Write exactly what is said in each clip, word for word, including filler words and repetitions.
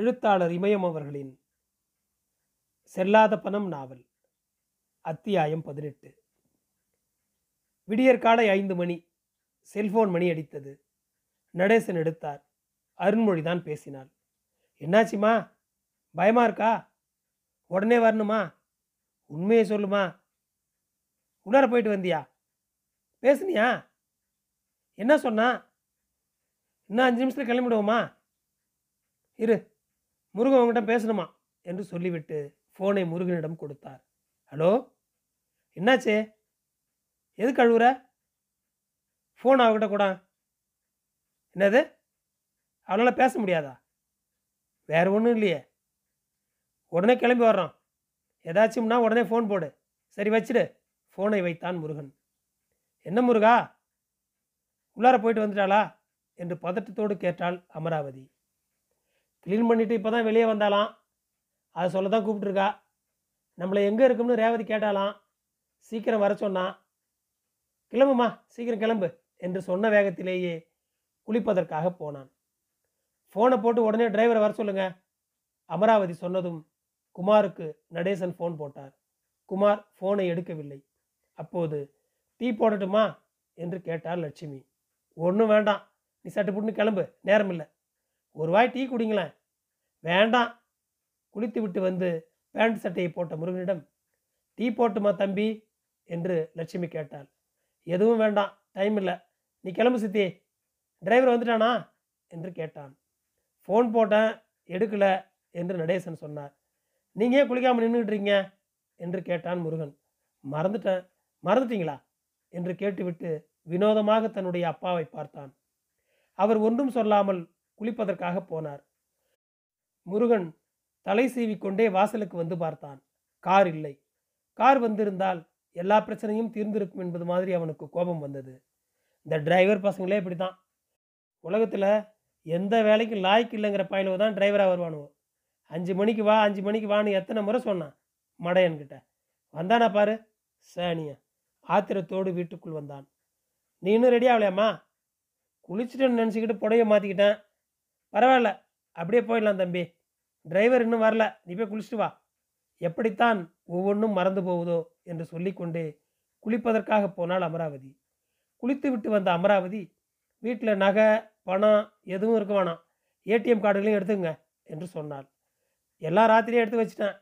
எழுத்தாளர் இமயம் அவர்களின் செல்லாத பணம் நாவல் அத்தியாயம் பதினெட்டு. விடியற்காலை ஐந்து மணி. செல்போன் மணி அடித்தது. நடேசன் எடுத்தார். அருண்மொழி தான் பேசினாள். என்னாச்சுமா, பயமா இருக்கா? உடனே வரணுமா? உண்மையை சொல்லுமா? உள்ளார போயிட்டு வந்தியா? பேசுனியா? என்ன சொன்னா? இன்னும் அஞ்சு நிமிஷத்தில் கிளம்பிடுவோமா? இரு, முருகன் உங்கள்கிட்ட பேசணுமா என்று சொல்லிவிட்டு ஃபோனை முருகனிடம் கொடுத்தார். ஹலோ, என்னாச்சே? எதுக்கு அழுவுற? ஃபோன் அவகிட்ட கூட. என்னது, அவளால் பேச முடியாதா? வேற ஒன்றும் இல்லையே. உடனே கிளம்பி வர்றோம், ஏதாச்சும்னா உடனே ஃபோன் போடு. சரி வச்சுடு. ஃபோனை வைத்தான் முருகன். என்ன முருகா, உள்ளார போயிட்டு வந்துட்டாளா என்று பதட்டத்தோடு கேட்டாள் அமராவதி. கிளீன் பண்ணிவிட்டு இப்போ தான் வெளியே வந்தாலாம், அதை சொல்ல தான் கூப்பிட்டுருக்கா. நம்மளை எங்கே இருக்கும்னு ரேவதி கேட்டாலாம். சீக்கிரம் வர சொன்னா. கிளம்புமா, சீக்கிரம் கிளம்பு என்று சொன்ன வேகத்திலேயே குளிப்பதற்காக போனான். ஃபோனை போட்டு உடனே டிரைவரை வர சொல்லுங்க அமராவதி சொன்னதும் குமாருக்கு நடேசன் ஃபோன் போட்டார். குமார் ஃபோனை எடுக்கவில்லை. அப்போது டீ போடட்டுமா என்று கேட்டார் லட்சுமி. ஒன்றும் வேண்டாம், நீ சட்டு புட்டுன்னு கிளம்பு, நேரம் இல்லை. ஒரு வாய் டீ குடிங்களேன். வேண்டாம். குளித்து விட்டு வந்து பேண்ட் சட்டையை போட்ட முருகனிடம் டீ போட்டுமா தம்பி என்று லட்சுமி கேட்டாள். எதுவும் வேண்டாம், டைம் இல்லை, நீ கிளம்பு சித்தி. டிரைவர் வந்துட்டானா என்று கேட்டான். ஃபோன் போட்டேன், எடுக்கலை என்று நடேசன் சொன்னார். நீங்கள் ஏன் குளிக்காமல் நின்றுட்டுறீங்க என்று கேட்டான் முருகன். மறந்துட்டேன். மறந்துட்டீங்களா என்று கேட்டுவிட்டு வினோதமாக தன்னுடைய அப்பாவை பார்த்தான். அவர் ஒன்றும் சொல்லாமல் குளிப்பதற்காக போனார். முருகன் தலை சீவிக்கொண்டே வாசலுக்கு வந்து பார்த்தான். கார் இல்லை. கார் வந்திருந்தால் எல்லா பிரச்சனையும் தீர்ந்திருக்கும் என்பது மாதிரி அவனுக்கு கோபம் வந்தது. இந்த டிரைவர் பசங்களே இப்படி தான். உலகத்தில் எந்த வேலைக்கும் லாய்க்கு இல்லைங்கிற பாயிலோ தான் டிரைவராக வருவானுவோ. அஞ்சு மணிக்கு வா, அஞ்சு மணிக்கு வான்னு எத்தனை முறை சொன்னான் மடையன்கிட்ட. வந்தானா பாரு சேனியா. ஆத்திரத்தோடு வீட்டுக்குள் வந்தான். நீ இன்னும் ரெடி ஆகலையாம்மா? குளிச்சுட்டேன்னு நினச்சிக்கிட்டு புடவையை மாற்றிக்கிட்டேன். பரவாயில்ல, அப்படியே போயிடலாம் தம்பி. டிரைவர் இன்னும் வரல, நீ போய் குளிச்சுட்டு வா. எப்படித்தான் ஒவ்வொன்றும் மறந்து போகுதோ என்று சொல்லிக்கொண்டே குளிப்பதற்காக போனால் அமராவதி. குளித்து விட்டு வந்த அமராவதி, வீட்டில் நகை பணம் எதுவும் இருக்க வேணாம், ஏடிஎம் கார்டுகளையும் எடுத்துங்க என்று சொன்னாள். எல்லாம் ராத்திரியே எடுத்து வச்சுட்டேன்.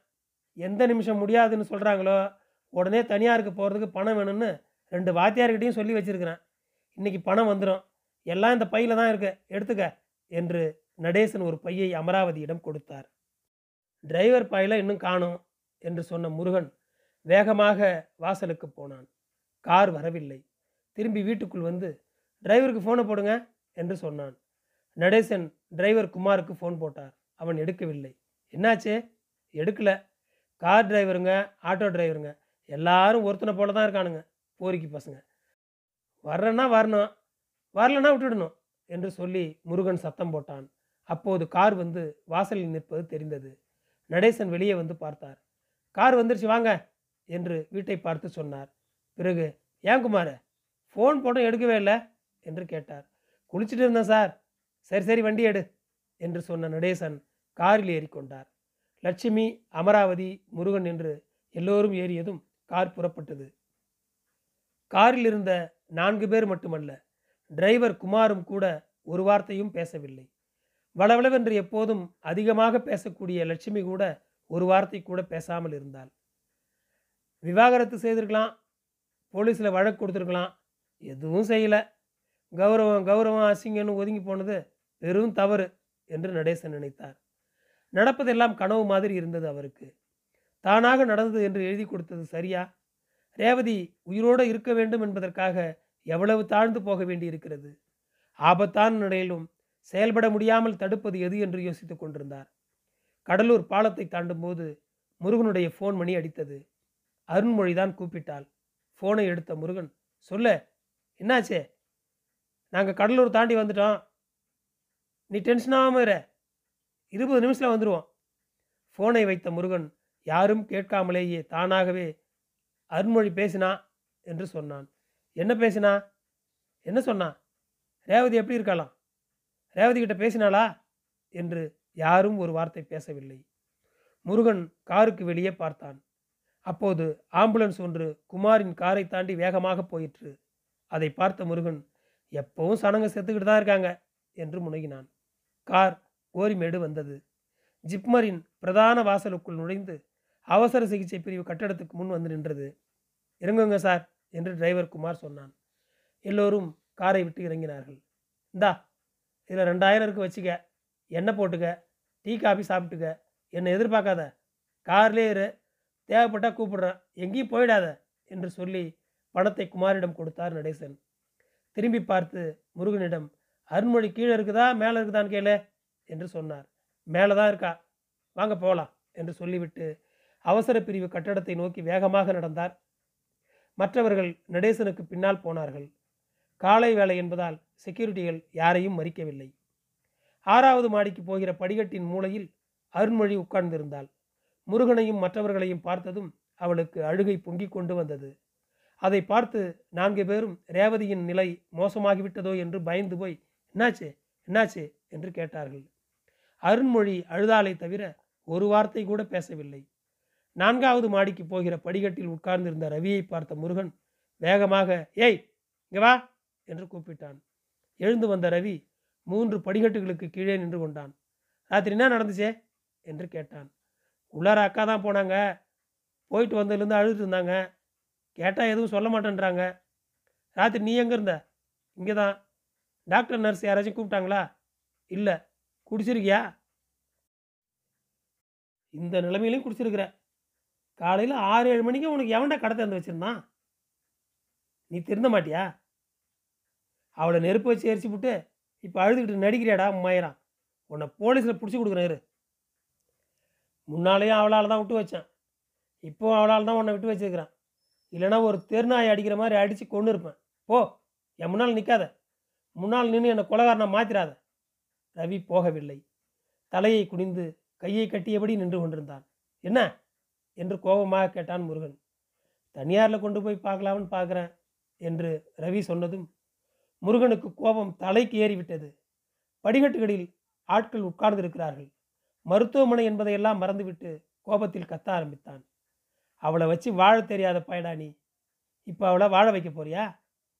எந்த நிமிஷம் முடியாதுன்னு சொல்கிறாங்களோ உடனே தனியாருக்கு போகிறதுக்கு பணம் வேணும்னு ரெண்டு வாத்தியார்கிட்டையும் சொல்லி வச்சுருக்கிறேன். இன்றைக்கி பணம் வந்துடும், எல்லாம் இந்த பையில் தான் இருக்கு, எடுத்துக்க என்று நடேசன் ஒரு பையை அமராவதியிடம் கொடுத்தார். டிரைவர் பையில இன்னும் காணோம் என்று சொன்ன முருகன் வேகமாக வாசலுக்கு போனான். கார் வரவில்லை. திரும்பி வீட்டுக்குள் வந்து டிரைவருக்கு ஃபோனை போடுங்க என்று சொன்னான். நடேசன் டிரைவர் குமாருக்கு ஃபோன் போட்டார். அவன் எடுக்கவில்லை. என்னாச்சே? எடுக்கலை. கார் டிரைவருங்க, ஆட்டோ டிரைவருங்க எல்லாரும் ஒருத்தனை போல தான் இருக்கானுங்க. போரிக்கு பசங்க. வர்றன்னா வரணும், வரலன்னா விட்டுடணும் என்று சொல்லி முருகன் சத்தம் போட்டான். அப்போது கார் வந்து வாசலில் நிற்பது தெரிந்தது. நடேசன் வெளியே வந்து பார்த்தார். கார் வந்துருச்சு, வாங்க என்று வீட்டை பார்த்து சொன்னார். பிறகு, ஏன் குமார் ஃபோன் போட்டும் எடுக்கவே இல்லை என்று கேட்டார். குளிச்சுட்டு இருந்தேன் சார். சரி சரி வண்டி எடு என்று சொன்ன நடேசன் காரில் ஏறிக்கொண்டார். லட்சுமி, அமராவதி, முருகன் என்று எல்லோரும் ஏறியதும் கார் புறப்பட்டது. காரில் இருந்த நான்கு பேர் மட்டுமல்ல, டிரைவர் குமாரும் கூட ஒரு வார்த்தையும் பேசவில்லை. வளவளவென்று எப்போதும் அதிகமாக பேசக்கூடிய லட்சுமி கூட ஒரு வார்த்தை கூட பேசாமல் இருந்தாள். விவாகரத்து செய்திருக்கலாம், போலீஸில் வழக்கு கொடுத்துருக்கலாம், எதுவும் செய்யலை. கௌரவம் கௌரவம் அசிங்கன்னு ஒதுங்கி போனது பெரும் தவறு என்று நடேசன் நினைத்தார். நடப்பதெல்லாம் கனவு மாதிரி இருந்தது அவருக்கு. தானாக நடந்தது என்று எழுதி கொடுத்தது சரியா? ரேவதி உயிரோடு இருக்க வேண்டும் என்பதற்காக எவ்வளவு தாழ்ந்து போக வேண்டியிருக்கிறது. ஆபத்தான நிலையிலும் செயல்பட முடியாமல் தடுப்பது எது என்று யோசித்துக் கொண்டிருந்தார். கடலூர் பாலத்தை தாண்டும் போது முருகனுடைய ஃபோன் மணி அடித்தது. அருண்மொழி தான் கூப்பிட்டாள். ஃபோனை எடுத்த முருகன், சொல்ல என்னாச்சே? நாங்கள் கடலூர் தாண்டி வந்துட்டோம், நீ டென்ஷனாகாமல் இரு, இருபது நிமிஷத்தில் வந்துடுவோம். ஃபோனை வைத்த முருகன் யாரும் கேட்காமலேயே தானாகவே அருண்மொழி பேசினா என்று சொன்னான். என்ன பேசினா? என்ன சொன்னா? ரேவதி எப்படி இருக்கலாம்? ரேவதி கிட்ட பேசினாளா என்று யாரும் ஒரு வார்த்தை பேசவில்லை. முருகன் காருக்கு வெளியே பார்த்தான். அப்போது ஆம்புலன்ஸ் ஒன்று குமாரின் காரை தாண்டி வேகமாக போயிற்று. அதை பார்த்த முருகன், எப்பவும் சனங்க செத்துக்கிட்டு தான் இருக்காங்க என்று முனகினான். கார் கோரிமேடு வந்தது. ஜிப்மரின் பிரதான வாசலுக்குள் நுழைந்து அவசர சிகிச்சை பிரிவு கட்டடத்துக்கு முன் வந்து நின்றது. இறங்குங்க சார் என்று டிரைவர் குமார் சொன்னான். எல்லோரும் காரை விட்டு இறங்கினார்கள். இந்தா, இதில் ரெண்டாயிரம் இருக்கு, வச்சுக்க, எண்ணெய் போட்டுக்க, டீ காபி சாப்பிட்டுக்க, என்னை எதிர்பார்க்காத, கார்லேயே இரு, தேவைப்பட்டால் கூப்பிடுறேன், எங்கேயும் போயிடாத என்று சொல்லி பணத்தை குமாரிடம் கொடுத்தார் நடேசன். திரும்பி பார்த்து முருகனிடம், அருண்மொழி கீழே இருக்குதா மேலே இருக்குதான்னு கேளு என்று சொன்னார். மேலே தான் இருக்கா, வாங்க போகலாம் என்று சொல்லிவிட்டு அவசர பிரிவு கட்டடத்தை நோக்கி வேகமாக நடந்தார். மற்றவர்கள் நடேசனுக்கு பின்னால் போனார்கள். காலை வேலை என்பதால் செக்யூரிட்டிகள் யாரையும் மறிக்கவில்லை. ஆறாவது மாடிக்கு போகிற படிகட்டின் மூலையில் அருண்மொழி உட்கார்ந்திருந்தாள். முருகனையும் மற்றவர்களையும் பார்த்ததும் அவளுக்கு அழுகை பொங்கிக் கொண்டு வந்தது. அதை பார்த்து நான்கு பேரும் ரேவதியின் நிலை மோசமாகிவிட்டதோ என்று பயந்து போய் என்னாச்சு என்னாச்சு என்று கேட்டார்கள். அருண்மொழி அழுதாலை தவிர ஒரு வார்த்தை கூட பேசவில்லை. நான்காவது மாடிக்கு போகிற படிகட்டில் உட்கார்ந்திருந்த ரவியை பார்த்த முருகன் வேகமாக, ஏய் இங்க வா என்று கூப்பிட்டான். எழுந்து வந்த ரவி மூன்று படிகட்டுகளுக்கு கீழே நின்று கொண்டான். ராத்திரி என்ன நடந்துச்சே என்று கேட்டான். உள்ளார அக்கா தான் போனாங்க, போயிட்டு வந்ததுலேருந்து அழுதுட்டு இருந்தாங்க, கேட்டால் எதுவும் சொல்ல மாட்டேன்றாங்க. ராத்திரி நீ எங்கே இருந்த? இங்கே தான். டாக்டர் நர்ஸ் யாராச்சும் கூப்பிட்டாங்களா? இல்லை. குடிச்சிருக்கியா? இந்த நிலைமையிலையும் குடிச்சிருக்கிற? காலையில் ஆறு ஏழு மணிக்கு உனக்கு எவன்டா கடை திறந்து வச்சுருந்தான்? நீ திருந்த மாட்டியா? அவளை நெருப்பு வச்சு எரிச்சு விட்டு இப்போ அழுதுகிட்டு நடிக்கிறியாடா மயிரான், உன்னை போலீஸில் பிடிச்சி கொடுக்குறாரு. முன்னாலேயும் அவளால் தான் விட்டு வச்சான், இப்போவும் அவளால் தான் உன்னை விட்டு வச்சுருக்கிறான். இல்லைனா ஒரு தெருநாயை அடிக்கிற மாதிரி அடித்து கொண்டு இருப்பேன். போ, என் முன்னால் நிற்காத, முன்னால் நின்று என்னை கொலகாரனை மாற்றிடாத. ரவி போகவில்லை. தலையை குனிந்து கையை கட்டியபடி நின்று கொண்டிருந்தான். என்ன என்று கோபமாக கேட்டான் முருகன். தனியாரில் கொண்டு போய் பார்க்கலாம்னு பார்க்குறேன் என்று ரவி சொன்னதும் முருகனுக்கு கோபம் தலைக்கு ஏறிவிட்டது. படிகட்டுகளில் ஆட்கள் உட்கார்ந்திருக்கிறார்கள், மருத்துவமனை என்பதையெல்லாம் மறந்துவிட்டு கோபத்தில் கத்த ஆரம்பித்தான். அவளை வச்சு வாழ தெரியாத பயடா நீ, இப்போ அவளை வாழ வைக்க போறியா?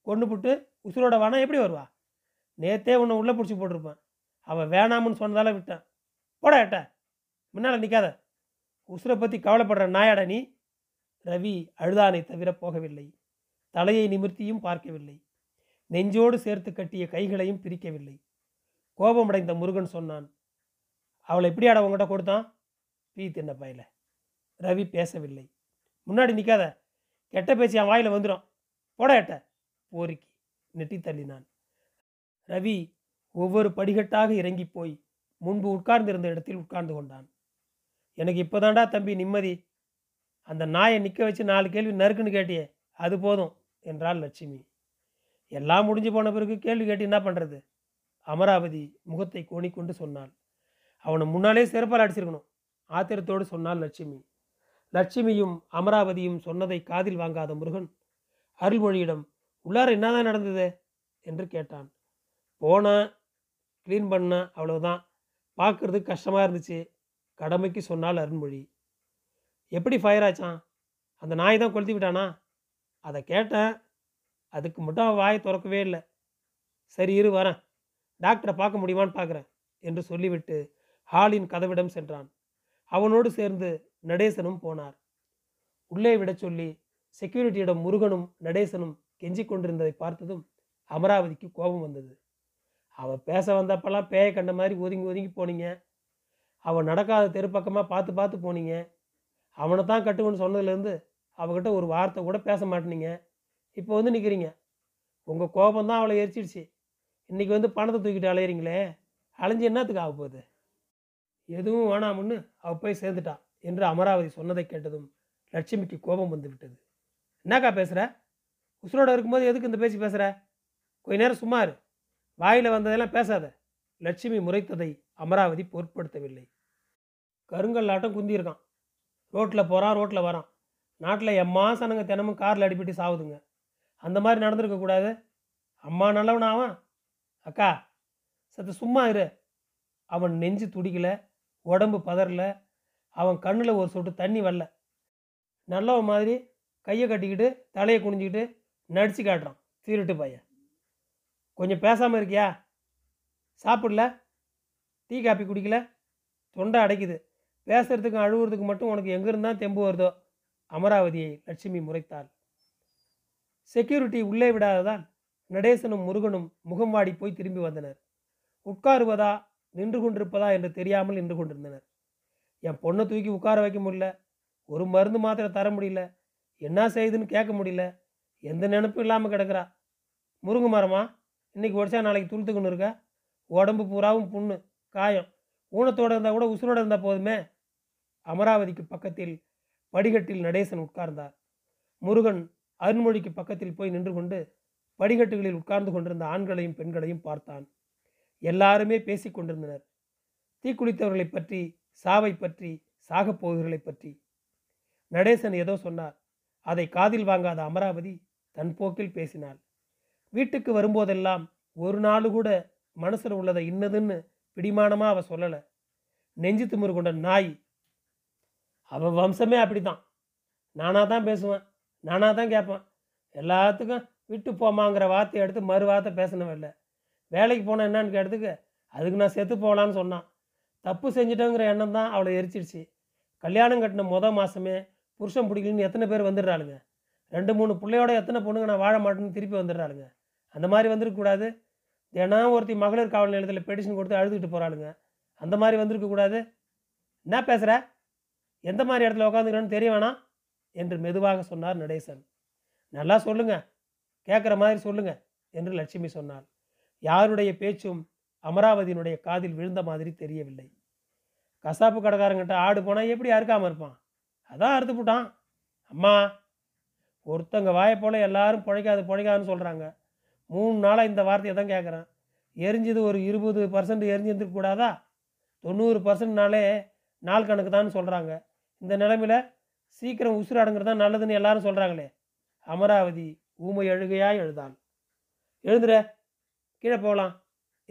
கொண்டு போட்டு உசுரோட வானா எப்படி வருவா? நேற்றே உன்னை உள்ளே பிடிச்சி போட்டிருப்பான், அவள் வேணாமுன்னு சொன்னதால் விட்டான். போடா ஏட்டா, முன்னால் நிற்காத, உசுரை பற்றி கவலைப்படுற நாயாடா நீ. ரவி அழுதானை தவிர போகவில்லை. தலையை நிமிர்த்தியும் பார்க்கவில்லை. நெஞ்சோடு சேர்த்து கட்டிய கைகளையும் பிரிக்கவில்லை. கோபமடைந்த முருகன் சொன்னான், அவளை எப்படியாட உங்கள்கிட்ட கொடுத்தான்? பீ தின்ன பையில. ரவி பேசவில்லை. முன்னாடி நிற்காத, கெட்ட பேச்சு என் வாயில் வந்துடும், போடா எட்ட போரிக்கி நெட்டி தள்ளினான். ரவி ஒவ்வொரு படிகட்டாக இறங்கி போய் முன்பு உட்கார்ந்திருந்த இடத்தில் உட்கார்ந்து கொண்டான். எனக்கு இப்போதாண்டா தம்பி நிம்மதி, அந்த நாயை நிற்க வச்சு நாலு கேள்வி நறுக்குன்னு கேட்டியே அது போதும் என்றாள் லட்சுமி. எல்லாம் முடிஞ்சு போன பிறகு கேள்வி கேட்டு என்ன பண்ணுறது? அமராவதி முகத்தை கோணிக்கொண்டு சொன்னாள். அவனை முன்னாலே செருப்பால் அடிச்சிருக்கணும், ஆத்திரத்தோடு சொன்னாள் லட்சுமி. லட்சுமியும் அமராவதியும் சொன்னதை காதில் வாங்காத முருகன் அருள்மொழியிடம், உள்ளார என்னதான் நடந்தது என்று கேட்டான். போனேன், க்ளீன் பண்ணேன், அவ்வளவுதான், பார்க்குறது கஷ்டமாக இருந்துச்சு, கடமைக்கு சொன்னால் அருண்மொழி. எப்படி ஃபயர் ஆச்சான்? அந்த நாய் தான் கொளுத்தி விட்டானா? அதை கேட்டேன், அதுக்கு மட்டும் அவன் வாயை திறக்கவே இல்லை. சரி இரு வரேன், டாக்டரை பார்க்க முடியுமான்னு பார்க்குறேன் என்று சொல்லிவிட்டு ஹாலின் கதவிடம் சென்றான். அவனோடு சேர்ந்து நடேசனும் போனார். உள்ளே விட சொல்லி செக்யூரிட்டியிடம் முருகனும் நடேசனும் கெஞ்சிக் கொண்டிருந்ததை பார்த்ததும் அமராவதிக்கு கோபம் வந்தது. அவள் பேச வந்தப்பெல்லாம் பேயை கண்ட மாதிரி ஒதுங்கி ஒதுங்கி போனீங்க, அவன் நடக்காத தெருப்பக்கமாக பார்த்து பார்த்து போனீங்க, அவனை தான் கட்டுவன்னு சொன்னதுலேருந்து அவகிட்ட ஒரு வார்த்தை கூட பேச மாட்டினீங்க, இப்போ வந்து நிற்கிறீங்க. உங்கள் கோபம்தான் அவளை எரிச்சிடுச்சு. இன்றைக்கி வந்து பணத்தை தூக்கிட்டு அலையிறீங்களே, அலைஞ்சு என்னத்துக்கு ஆக போகுது? எதுவும் வேணாமுன்னு அவள் போய் சேர்ந்துட்டான் என்று அமராவதி சொன்னதை கேட்டதும் லட்சுமிக்கு கோபம் வந்து விட்டது. என்னக்கா பேசுகிற? உசுரோட இருக்கும்போது எதுக்கு இந்த பேச்சு பேசுகிற? கொஞ்ச நேரம் சும்மா இரு, வாயில் வந்ததெல்லாம் பேசாத. லட்சுமி முறைத்ததை அமராவதி பொருட்படுத்தவில்லை. கருங்கல்லாட்டம் குந்தியிருக்கான், ரோட்டில் போகிறான், ரோட்டில் வரான். நாட்டில் எம்மா சனங்க தினமும் காரில் அடிப்பிட்டு சாவுதுங்க, அந்த மாதிரி நடந்திருக்கக்கூடாது. அம்மா நல்லவனாவான். அக்கா சத்து சும்மா இரு, அவன் நெஞ்சு துடிக்கலை, உடம்பு பதறலை, அவன் கண்ணில் ஒரு சொட்டு தண்ணி வரல. நல்லவன் மாதிரி கையை கட்டிக்கிட்டு தலையை குனிஞ்சிக்கிட்டு நடிச்சு காட்டுறான் திருட்டு பையன். கொஞ்சம் பேசாமல் இருக்கியா? சாப்பிடல? டீ காப்பி குடிக்கல? தொண்டை அடைக்குது. பேசுறதுக்கும் அழுவுறதுக்கு மட்டும் உனக்கு எங்கிருந்தான் தெம்பு வருதோ? அமராவதியை லட்சுமி முறைத்தாள். செக்யூரிட்டி உள்ளே விடாததால் நடேசனும் முருகனும் முகம்வாடி போய் திரும்பி வந்தனர். உட்காருவதா நின்று கொண்டிருப்பதா என்று தெரியாமல் நின்று கொண்டிருந்தனர். என் பொண்ணை தூக்கி உட்கார வைக்க முடியல, ஒரு மருந்து மாத்திரை தர முடியல, என்ன செய்யுதுன்னு கேட்க முடியல, எந்த நினைப்பும் இல்லாமல் கிடக்கிறா. முருங்கை மரமா இன்றைக்கி உடச்சா நாளைக்கு துளுத்துக்குன்னு இருக்க, உடம்பு பூராவும் புண்ணு காயம், ஊனத்தோடு இருந்தால் கூட உசுரோடு இருந்தால் போதுமே. அமராவதிக்கு பக்கத்தில் படிகட்டில் நடேசன் உட்கார்ந்தார். முருகன் அருண்மொழிக்கு பக்கத்தில் போய் நின்று கொண்டு படிகட்டுகளில் உட்கார்ந்து கொண்டிருந்த ஆண்களையும் பெண்களையும் பார்த்தான். எல்லாருமே பேசி கொண்டிருந்தனர். தீக்குளித்தவர்களை பற்றி, சாவை பற்றி, சாகப்போவர்களை பற்றி. நடேசன் ஏதோ சொன்னார். அதை காதில் வாங்காத அமராவதி தன் போக்கில் பேசினாள். வீட்டுக்கு வரும்போதெல்லாம் ஒரு நாள் கூட மனசில் உள்ளதை இன்னதுன்னு பிடிமானமாக அவள் சொல்லலை. நெஞ்சு திமிரு கொண்ட நாய். அவன் வம்சமே அப்படி தான். நானாக தான் பேசுவேன், நானாக தான் கேட்பேன். எல்லாத்துக்கும் விட்டு போமாங்கிற வார்த்தையை எடுத்து மறு வார்த்தை பேசினவன் இல்லை. வேலைக்கு போனால் என்னான்னு கேட்டதுக்கு அதுக்கு நான் செத்து போகலான்னு சொன்னான். தப்பு செஞ்சிட்டோங்கிற எண்ணம் தான் அவளை எரிச்சிடுச்சு. கல்யாணம் கட்டின மொதல் மாதமே புருஷன் பிடிக்கலன்னு எத்தனை பேர் வந்துடுறாளுங்க. ரெண்டு மூணு பிள்ளையோட எத்தனை பொண்ணுங்க நான் வாழ மாட்டேன்னு திருப்பி வந்துடுறாளுங்க. அந்த மாதிரி வந்துருக்கக்கூடாது. தினம் ஒருத்தி மகளிர் காவல் நிலையத்தில் பெட்டிஷன் கொடுத்து அழுதுகிட்டு போகிறாளுங்க. அந்த மாதிரி வந்திருக்கக்கூடாது. என்ன பேசுகிற? எந்த மாதிரி இடத்துல உட்காந்துக்கிறேன்னு தெரிய வேணாம் என்று மெதுவாக சொன்னார் நடேசன். நல்லா சொல்லுங்கள், கேட்குற மாதிரி சொல்லுங்கள் என்று லட்சுமி சொன்னாள். யாருடைய பேச்சும் அமராவதியினுடைய காதில் விழுந்த மாதிரி தெரியவில்லை. கசாப்பு கடைக்காரங்கிட்ட ஆடு போனால் எப்படி அறுக்காமல் இருப்பான்? அதான் அறுத்து போட்டான். அம்மா, ஒருத்தங்க வாயை போல் எல்லாரும் பிழைக்காது பிழைக்காதுன்னு சொல்கிறாங்க. மூணு நாளாக இந்த வார்த்தையை தான் கேட்குறேன். எரிஞ்சது ஒரு இருபது பர்சன்ட் எரிஞ்சிருந்துருக்கக்கூடாதா? தொண்ணூறு பர்சன்ட்னாலே நாள் கணக்கு தான் சொல்கிறாங்க. இந்த நிலைமையில் சீக்கிரம் உசுறு அடங்குறதா நல்லதுன்னு எல்லாரும் சொல்கிறாங்களே. அமராவதி ஊமை அழுகையாய் எழுதாள். எழுந்துற, கீழே போகலாம்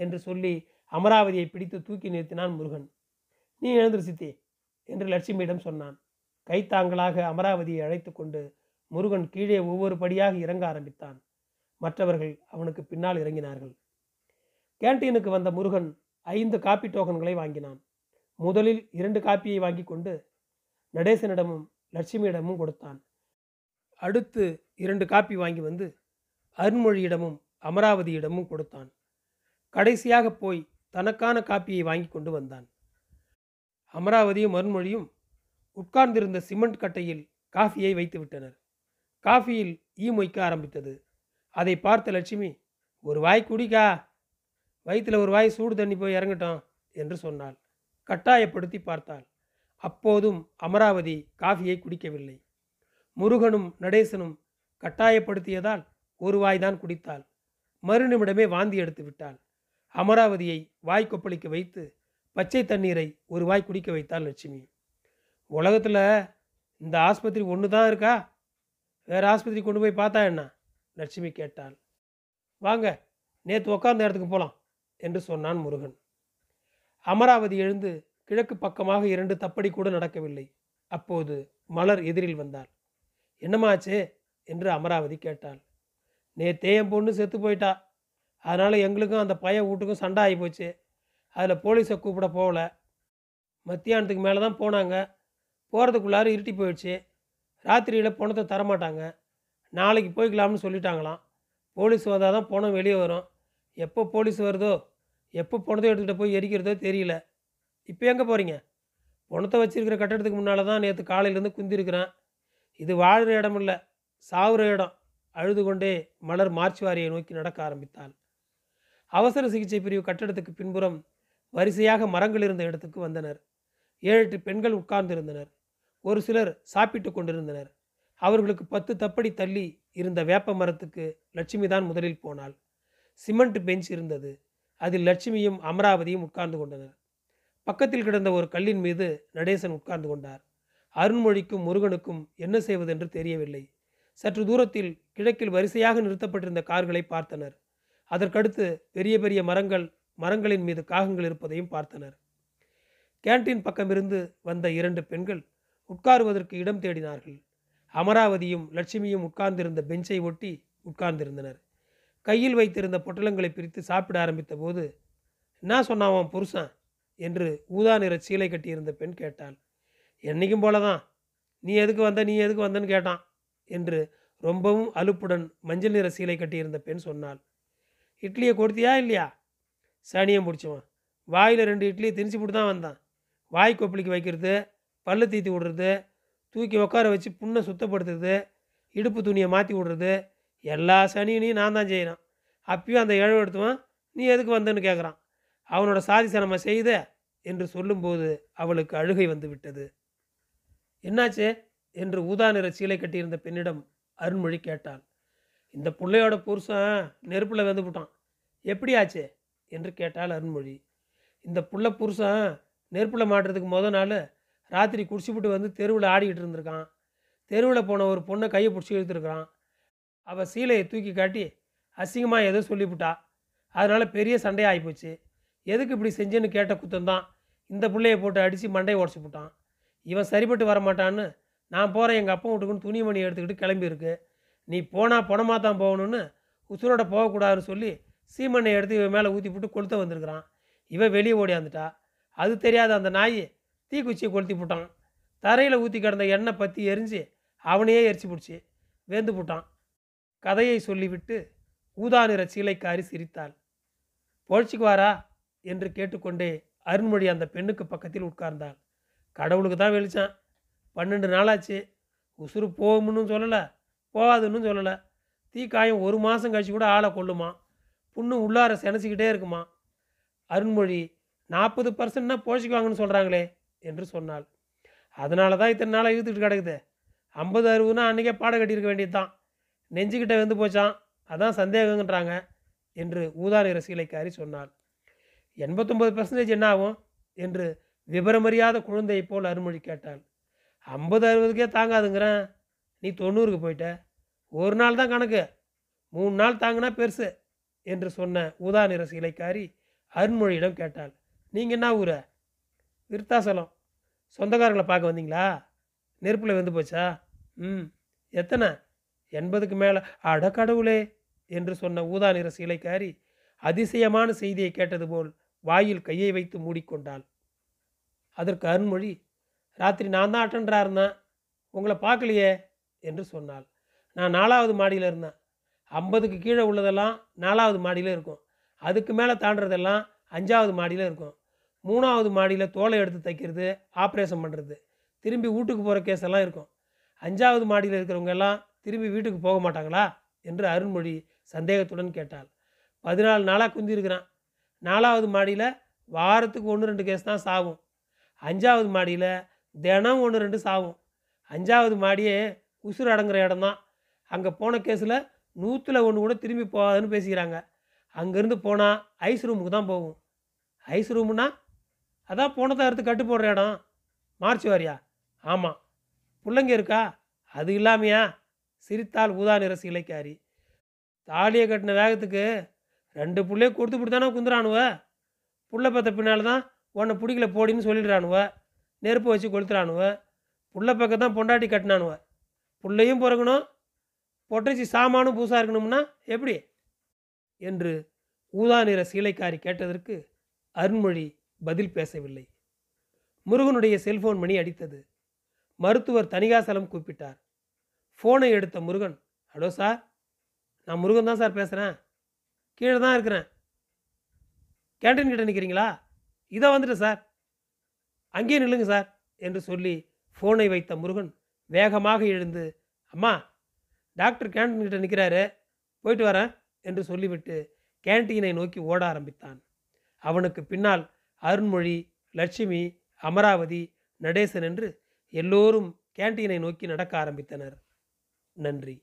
என்று சொல்லி அமராவதியை பிடித்து தூக்கி நிறுத்தினான் முருகன். நீ எழுந்துரு சித்தி என்று லட்சுமியிடம் சொன்னான். கைத்தாங்களாக அமராவதியை அழைத்து கொண்டு முருகன் கீழே ஒவ்வொரு படியாக இறங்க ஆரம்பித்தான். மற்றவர்கள் அவனுக்கு பின்னால் இறங்கினார்கள். கேன்டீனுக்கு வந்த முருகன் ஐந்து காப்பி டோக்கன்களை வாங்கினான். முதலில் இரண்டு காப்பியை வாங்கி கொண்டு நடேசனிடமும் லட்சுமியிடமும் கொடுத்தான். அடுத்து இரண்டு காப்பி வாங்கி வந்து அருண்மொழியிடமும் அமராவதியிடமும் கொடுத்தான். கடைசியாக போய் தனக்கான காப்பியை வாங்கி கொண்டு வந்தான். அமராவதியும் அருண்மொழியும் உட்கார்ந்திருந்த சிமெண்ட் கட்டையில் காஃபியை வைத்து விட்டனர். காஃபியில் ஈ மொய்க்க ஆரம்பித்தது. அதை பார்த்த லட்சுமி, ஒரு வாய் குடிக்கா, வயிற்றில் ஒரு வாய் சூடு தண்ணி போய் இறங்கட்டும் என்று சொன்னாள். கட்டாயப்படுத்தி பார்த்தாள். அப்போதும் அமராவதி காஃபியை குடிக்கவில்லை. முருகனும் நடேசனும் கட்டாயப்படுத்தியதால் ஒரு வாய்தான் குடித்தாள். மறுநிமிடமே வாந்தி எடுத்து விட்டாள். அமராவதியை வாய் கொப்பளிக்க வைத்து பச்சை தண்ணீரை ஒரு வாய் குடிக்க வைத்தாள் லட்சுமி. உலகத்தில் இந்த ஆஸ்பத்திரி ஒன்று தான் இருக்கா? வேறு ஆஸ்பத்திரி கொண்டு போய் பார்த்தா என்ன? லட்சுமி கேட்டாள். வாங்க, நேற்று உக்காந்த இடத்துக்கு போகலாம் என்று சொன்னான் முருகன். அமராவதி எழுந்து கிழக்கு பக்கமாக இரண்டு தப்படி கூட நடக்கவில்லை. அப்போது மலர் எதிரில் வந்தாள். என்னமாச்சு என்று அமராவதி கேட்டாள். நேற்றே என் பொண்ணு செத்து போயிட்டா, அதனால் எங்களுக்கும் அந்த பையன் வீட்டுக்கும் சண்டை ஆகி போச்சு. அதில் போலீஸை கூப்பிட போகலை. மத்தியானத்துக்கு மேலே தான் போனாங்க. போகிறதுக்குள்ளார இருட்டி போயிடுச்சு. ராத்திரியில் பணத்தை தரமாட்டாங்க. நாளைக்கு போய்க்கலாம்னு சொல்லிட்டாங்களாம். போலீஸ் வந்தால் தான் பணம் வெளியே வரும். எப்போ போலீஸ் வருதோ, எப்போ பணத்தை எடுத்துக்கிட்டு போய் எரிக்கிறதோ தெரியல. இப்போ எங்கே போகிறீங்க? பணத்தை வச்சிருக்கிற கட்டடத்துக்கு முன்னால் தான் நேற்று காலையிலேருந்து குந்திருக்கிறேன். இது வாழ்கிற இடம் இல்லை, சாவுற இடம். அழுது கொண்டே மலர் மார்ச்வாரியை நோக்கி நடக்க ஆரம்பித்தாள். அவசர சிகிச்சை பிரிவு கட்டடத்துக்கு பின்புறம் வரிசையாக மரங்கள் இருந்த இடத்துக்கு வந்தனர். ஏழு எட்டு பெண்கள் உட்கார்ந்திருந்தனர். ஒரு சிலர் சாப்பிட்டு கொண்டிருந்தனர். அவர்களுக்கு பத்து தப்படி தள்ளி இருந்த வேப்ப மரத்துக்கு லட்சுமி தான் முதலில் போனாள். சிமெண்ட் பெஞ்ச் இருந்தது. அதில் லட்சுமியும் அமராவதியும் உட்கார்ந்து கொண்டனர். பக்கத்தில் கிடந்த ஒரு கல்லின் மீது நடேசன் உட்கார்ந்து கொண்டார். அருண்மொழிக்கும் முருகனுக்கும் என்ன செய்வதென்று தெரியவில்லை. சற்று தூரத்தில் கிழக்கில் வரிசையாக நிறுத்தப்பட்டிருந்த கார்களை பார்த்தனர். அதற்கடுத்து பெரிய பெரிய மரங்கள் மரங்களின் மீது காகங்கள் இருப்பதையும் பார்த்தனர். கேண்டீன் பக்கமிருந்து வந்த இரண்டு பெண்கள் உட்காருவதற்கு இடம் தேடினார்கள். அமராவதியும் லட்சுமியும் உட்கார்ந்திருந்த பெஞ்சை ஒட்டி உட்கார்ந்திருந்தனர். கையில் வைத்திருந்த பொட்டலங்களை பிரித்து சாப்பிட ஆரம்பித்த போது, "என்ன சொன்னாவான் புருஷன்?" என்று ஊதா நிற சீலை கட்டியிருந்த பெண் கேட்டாள். "என்னைக்கும் போலதான், நீ எதுக்கு வந்த நீ எதுக்கு வந்தன்னு கேட்டான்" என்று ரொம்பவும் அலுப்புடன் மஞ்சள் நிற சீலை கட்டியிருந்த பெண் சொன்னாள். "இட்லியை கொடுத்தியா இல்லையா?" "சனியம் பிடிச்சவன், வாயில் ரெண்டு இட்லியை திரிச்சு போட்டு தான் வந்தான். வாய் கொப்பளிக்கு வைக்கிறது, பல்லு தீத்தி விடுறது, தூக்கி உட்கார வச்சு புண்ணை சுத்தப்படுத்துறது, இடுப்பு துணியை மாற்றி விடுறது, எல்லா சனியனையும் நான் தான் செய்கிறான். அப்பயும் அந்த இழவு எடுத்துவான் நீ எதுக்கு வந்தேன்னு கேட்குறான். அவனோட சாதிசனமா செய்த" என்று சொல்லும்போது அவளுக்கு அழுகை வந்து விட்டது. "என்னாச்சு?" என்று ஊதா நிற சீலை கட்டியிருந்த பெண்ணிடம் அருண்மொழி கேட்டாள். "இந்த பிள்ளையோட புருஷன் நெருப்பில் வெந்து போட்டான்." "எப்படியாச்சு?" என்று கேட்டாள் அருண்மொழி. "இந்த புள்ள புருஷன் நெருப்பில் மாட்டுறதுக்கு மொதல் நாள் ராத்திரி குடிச்சுப்பிட்டு வந்து தெருவில் ஆடிக்கிட்டு இருந்திருக்கான். தெருவில் போன ஒரு பொண்ணை கையை பிடிச்சி இழுத்துருக்குறான். அவள் சீலையை தூக்கி காட்டி அசிங்கமாக ஏதோ சொல்லிவிட்டா. அதனால் பெரிய சண்டையாக ஆகிப்போச்சு. எதுக்கு இப்படி செஞ்சேன்னு கேட்ட குத்தந்தான் இந்த பிள்ளையை போட்டு அடித்து மண்டையை உடச்சி போட்டான். இவன் சரிப்பட்டு வரமாட்டான்னு நான் போகிறேன் எங்கள் அப்பா வீட்டுக்குன்னு துணிமணி எடுத்துக்கிட்டு கிளம்பியிருக்கு. நீ போனால் பணமாக தான் போகணும்னு உசுரோட போகக்கூடாதுன்னு சொல்லி சீமண்ணை எடுத்து இவன் மேலே ஊற்றி போட்டு கொளுத்த வந்திருக்கிறான். இவன் வெளியே ஓடியாந்துட்டா. அது தெரியாத அந்த நாய் தீக்குச்சியை கொளுத்தி போட்டான். தரையில் ஊற்றி கிடந்த எண்ணெய் பற்றி எரிஞ்சு அவனையே எரிச்சு பிடிச்சி வேந்து போட்டான்." கதையை சொல்லிவிட்டு ஊதா நிற சீலைக்காரி சிரித்தாள். "பொழிச்சிக்கு வாரா?" என்று கேட்டுக்கொண்டே அருண்மொழி அந்த பெண்ணுக்கு பக்கத்தில் உட்கார்ந்தாள். "கடவுளுக்கு தான் வெளிச்சான். பன்னெண்டு நாளாச்சு. உசுறு போகும்னு சொல்லலை, போகாதுன்னு சொல்லலை. தீக்காயம் ஒரு மாதம் கழிச்சு கூட ஆளை கொள்ளுமா. புண்ணு உள்ளார செனச்சிக்கிட்டே இருக்குமா. அருண்மொழி நாற்பது பர்சன்ட்னா போஷிக்குவாங்கன்னு சொல்கிறாங்களே" என்று சொன்னாள். "அதனால தான் இத்தனை நாளாக இழுத்துக்கிட்டு கிடக்குது. ஐம்பது அறுபதுனா அன்றைக்கே பாடம் கட்டியிருக்க வேண்டியது தான். நெஞ்சுக்கிட்ட வந்து போச்சான், அதான் சந்தேகங்கன்றாங்க" என்று ஊதா நிற சீலைக்காரி சொன்னாள். எண்பத்தொம்பது பர்சன்டேஜ் என்ன ஆகும்?" என்று விபரமறியாத குழந்தையை போல் அருண்மொழி கேட்டாள். ஐம்பது அறுபதுக்கே தாங்காதுங்கிறேன். நீ தொண்ணூறுக்கு போயிட்ட. ஒரு நாள் தான் கணக்கு. மூணு நாள் தாங்கினா பெருசு" என்று சொன்ன ஊதா நிற சீலைக்காரி அருண்மொழியிடம் கேட்டாள். "நீங்கள் என்ன ஊர?" "விருத்தாசலம்." "சொந்தக்காரங்களை பார்க்க வந்தீங்களா? நெருப்பில் வெந்து போச்சா?" "ம்." "எத்தனை?" எண்பதுக்கு மேலே." "அட கடவுளே!" என்று சொன்ன ஊதா நிற சீலைக்காரி அதிசயமான செய்தியை கேட்டது போல் வாயில் கையை வைத்து மூடிக்கொண்டாள். அதற்கு அருண்மொழி, "ராத்திரி நான் தான் அட்டண்டரா இருந்தேன். உங்களை பார்க்கலையே" என்று சொன்னாள். "நான் நாலாவது மாடியில் இருந்தேன். ஐம்பதுக்கு கீழே உள்ளதெல்லாம் நாலாவது மாடியில் இருக்கும். அதுக்கு மேலே தாண்டறதெல்லாம் அஞ்சாவது மாடியில் இருக்கும். மூணாவது மாடியில் தோலை எடுத்து தைக்கிறது, ஆப்ரேஷன் பண்ணுறது, திரும்பி வீட்டுக்கு போகிற கேஸ் எல்லாம் இருக்கும். அஞ்சாவது மாடியில் இருக்கிறவங்க எல்லாம் திரும்பி வீட்டுக்கு போக மாட்டாங்களா?" என்று அருண்மொழி சந்தேகத்துடன் கேட்டாள். பதினாலு நாளாக குந்திருக்கிறான். நாலாவது மாடியில் வாரத்துக்கு ஒன்று ரெண்டு கேஸ் தான் சாவும். அஞ்சாவது மாடியில் தினம் ஒன்று ரெண்டு சாவும். அஞ்சாவது மாடியே உசுறு அடங்குற இடம்தான். அங்கே போன கேஸில் நூற்றில் ஒன்று கூட திரும்பி போகாதுன்னு பேசிக்கிறாங்க. அங்கேருந்து போனால் ஐஸ் ரூமுக்கு தான் போகும்." "ஐஸ் ரூமுன்னா?" "அதான் போனதை அறுத்து கட்டு போடுற இடம்." "மார்ச் வாரியா?" "ஆமாம்." "பிள்ளைங்க இருக்கா?" "அது இல்லாமையா?" சிரித்தாள் ஊதா நிற சீலைக்காரி. "தாலியை கட்டின வேகத்துக்கு ரெண்டு பிள்ளைய கொடுத்து பிடி தானே குந்துறானுவ. புள்ள பத்த பின்னால் தான் உன்னை பிடிக்கல போடின்னு சொல்லிடுறானுவ. நெருப்பு வச்சு கொளுத்துறானுவ. புள்ள பக்கம் தான் பொண்டாட்டி கட்டினானுவ. பிள்ளையும் பிறக்கணும், பொட்டச்சி சாமானும் பூசா இருக்கணும்னா எப்படி?" என்று ஊதா நிற சீலைக்காரி கேட்டதற்கு அருண்மொழி பதில் பேசவில்லை. முருகனுடைய செல்போன் மணி அடித்தது. மருத்துவர் தனிகாசலம் கூப்பிட்டார். ஃபோனை எடுத்த முருகன், "ஹலோ சார், நான் முருகன் தான் சார் பேசுகிறேன். கீழே தான் இருக்கிறேன். கேண்டீன் கிட்ட நிற்கிறீங்களா?" "இதை வந்துட்டேன் சார்." "அங்கேயே நில்லுங்க சார்" என்று சொல்லி ஃபோனை வைத்த முருகன் வேகமாக எழுந்து, "அம்மா, டாக்டர் கேண்டீன் கிட்ட நிற்கிறாரு, போயிட்டு வரேன்" என்று சொல்லிவிட்டு கேண்டீனை நோக்கி ஓட ஆரம்பித்தான். அவனுக்கு பின்னால் அருண்மொழி, லட்சுமி, அமராவதி, நடேசன் என்று எல்லோரும் கேண்டீனை நோக்கி நடக்க ஆரம்பித்தனர். நன்றி.